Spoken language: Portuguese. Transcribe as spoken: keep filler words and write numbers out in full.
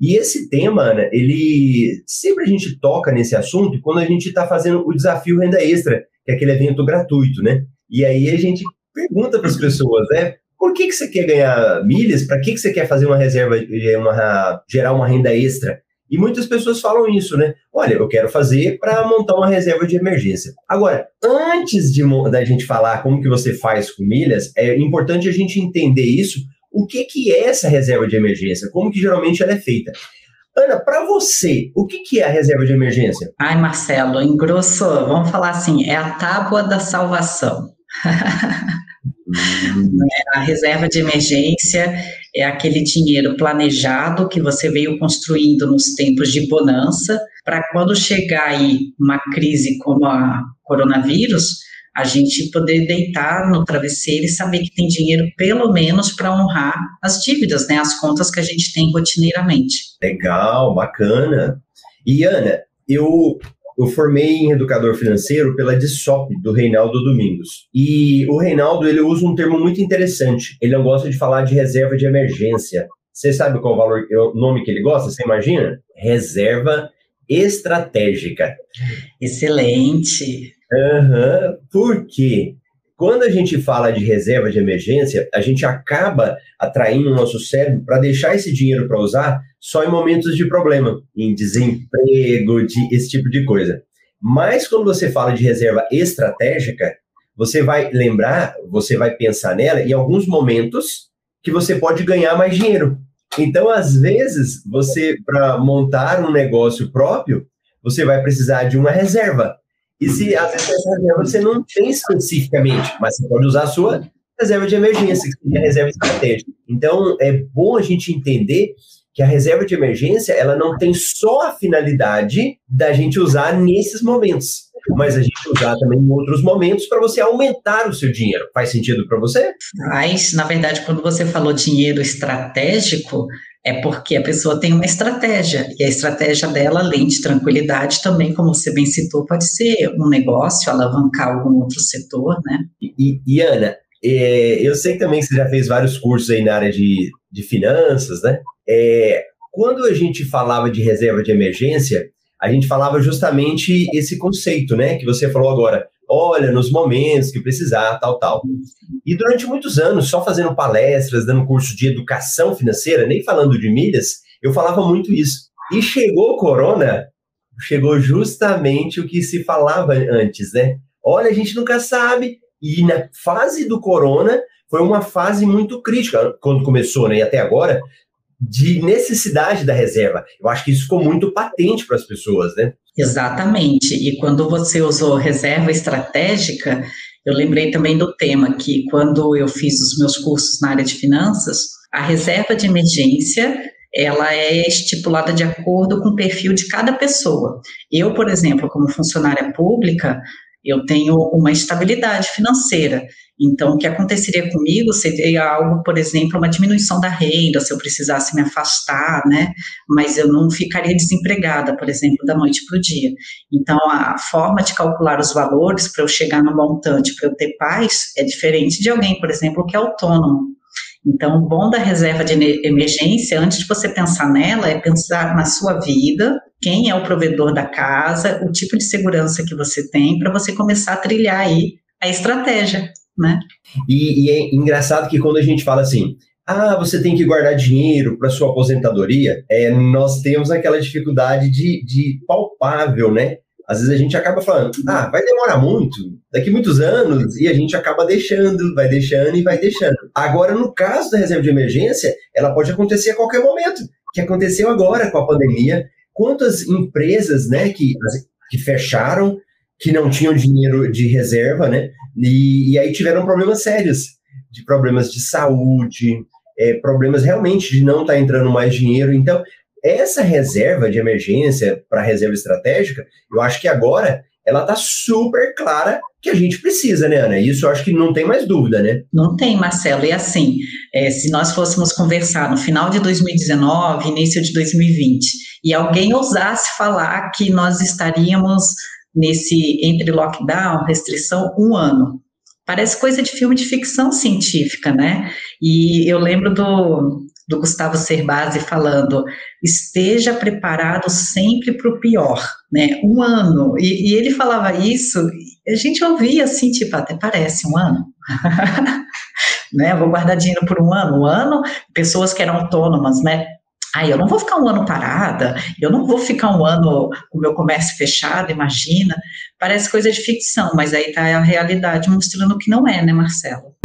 E esse tema, Ana, ele sempre a gente toca nesse assunto quando a gente está fazendo o desafio renda extra, que é aquele evento gratuito, né? E aí a gente pergunta para as pessoas, né? Por que que você quer ganhar milhas? Para que que você quer fazer uma reserva, uma, gerar uma renda extra? E muitas pessoas falam isso, né? Olha, eu quero fazer para montar uma reserva de emergência. Agora, antes de, da gente falar como que você faz com milhas, é importante a gente entender isso. O que que é essa reserva de emergência? Como que geralmente ela é feita? Ana, para você, o que que é a reserva de emergência? Ai, Marcelo, em grosso, vamos falar assim, é a tábua da salvação. A reserva de emergência é aquele dinheiro planejado que você veio construindo nos tempos de bonança, para quando chegar aí uma crise como a coronavírus, a gente poder deitar no travesseiro e saber que tem dinheiro pelo menos para honrar as dívidas, né? As contas que a gente tem rotineiramente. Legal, bacana. E Ana, eu, eu formei em educador financeiro pela D I S O P, do Reinaldo Domingos. E o Reinaldo, ele usa um termo muito interessante. Ele não gosta de falar de reserva de emergência. Você sabe qual o valor, o nome que ele gosta? Você imagina? Reserva estratégica. Excelente. Uhum, porque quando a gente fala de reserva de emergência, a gente acaba atraindo o nosso cérebro para deixar esse dinheiro para usar só em momentos de problema, em desemprego, de, esse tipo de coisa. Mas quando você fala de reserva estratégica, você vai lembrar, você vai pensar nela em alguns momentos que você pode ganhar mais dinheiro. Então, às vezes, você, para montar um negócio próprio, você vai precisar de uma reserva. E se às vezes essa reserva você não tem especificamente, mas você pode usar a sua reserva de emergência, que é a reserva estratégica. Então, é bom a gente entender que a reserva de emergência, ela não tem só a finalidade da gente usar nesses momentos, mas a gente usar também em outros momentos para você aumentar o seu dinheiro. Faz sentido para você? Mas, na verdade, quando você falou dinheiro estratégico, é porque a pessoa tem uma estratégia, e a estratégia dela, além de tranquilidade, também, como você bem citou, pode ser um negócio, alavancar algum outro setor, né? E, e Ana, é, eu sei também que você já fez vários cursos aí na área de, de finanças, né? É, quando a gente falava de reserva de emergência, a gente falava justamente esse conceito, né? Que você falou agora, olha, nos momentos que precisar, tal, tal. E durante muitos anos, só fazendo palestras, dando curso de educação financeira, nem falando de milhas, eu falava muito isso. E chegou o corona, chegou justamente o que se falava antes, né? Olha, a gente nunca sabe. E na fase do corona, foi uma fase muito crítica, quando começou, né, e até agora, de necessidade da reserva. Eu acho que isso ficou muito patente para as pessoas, né? Exatamente. E quando você usou reserva estratégica, eu lembrei também do tema que quando eu fiz os meus cursos na área de finanças, a reserva de emergência, ela é estipulada de acordo com o perfil de cada pessoa. Eu, por exemplo, como funcionária pública, eu tenho uma estabilidade financeira. Então, o que aconteceria comigo seria algo, por exemplo, uma diminuição da renda, se eu precisasse me afastar, né? Mas eu não ficaria desempregada, por exemplo, da noite para o dia. Então, a forma de calcular os valores para eu chegar no montante, para eu ter paz, é diferente de alguém, por exemplo, que é autônomo. Então, o bom da reserva de emergência, antes de você pensar nela, é pensar na sua vida, quem é o provedor da casa, o tipo de segurança que você tem, para você começar a trilhar aí a estratégia, né? E, e é engraçado que quando a gente fala assim, ah, você tem que guardar dinheiro para sua aposentadoria, é, nós temos aquela dificuldade de, de palpável, né? Às vezes a gente acaba falando, ah, vai demorar muito, daqui muitos anos, e a gente acaba deixando, vai deixando e vai deixando. Agora, no caso da reserva de emergência, ela pode acontecer a qualquer momento, que aconteceu agora com a pandemia. Quantas empresas, né, que, que fecharam, que não tinham dinheiro de reserva, né, e, e aí tiveram problemas sérios, de problemas de saúde, é, problemas realmente de não estar entrando mais dinheiro, então... Essa reserva de emergência para reserva estratégica, eu acho que agora ela está super clara que a gente precisa, né, Ana? Isso eu acho que não tem mais dúvida, né? Não tem, Marcelo. E assim, é, se nós fôssemos conversar no final de dois mil e dezenove, início de dois mil e vinte, e alguém ousasse falar que nós estaríamos nesse, entre lockdown, restrição, um ano. Parece coisa de filme de ficção científica, né? E eu lembro do... do Gustavo Cerbasi falando, esteja preparado sempre para o pior, né, um ano, e, e ele falava isso, a gente ouvia assim, tipo, até parece um ano, né, vou guardar dinheiro por um ano, um ano, pessoas que eram autônomas, né, ah, eu não vou ficar um ano parada, eu não vou ficar um ano com o meu comércio fechado, imagina, parece coisa de ficção, mas aí está a realidade mostrando que não é, né, Marcelo?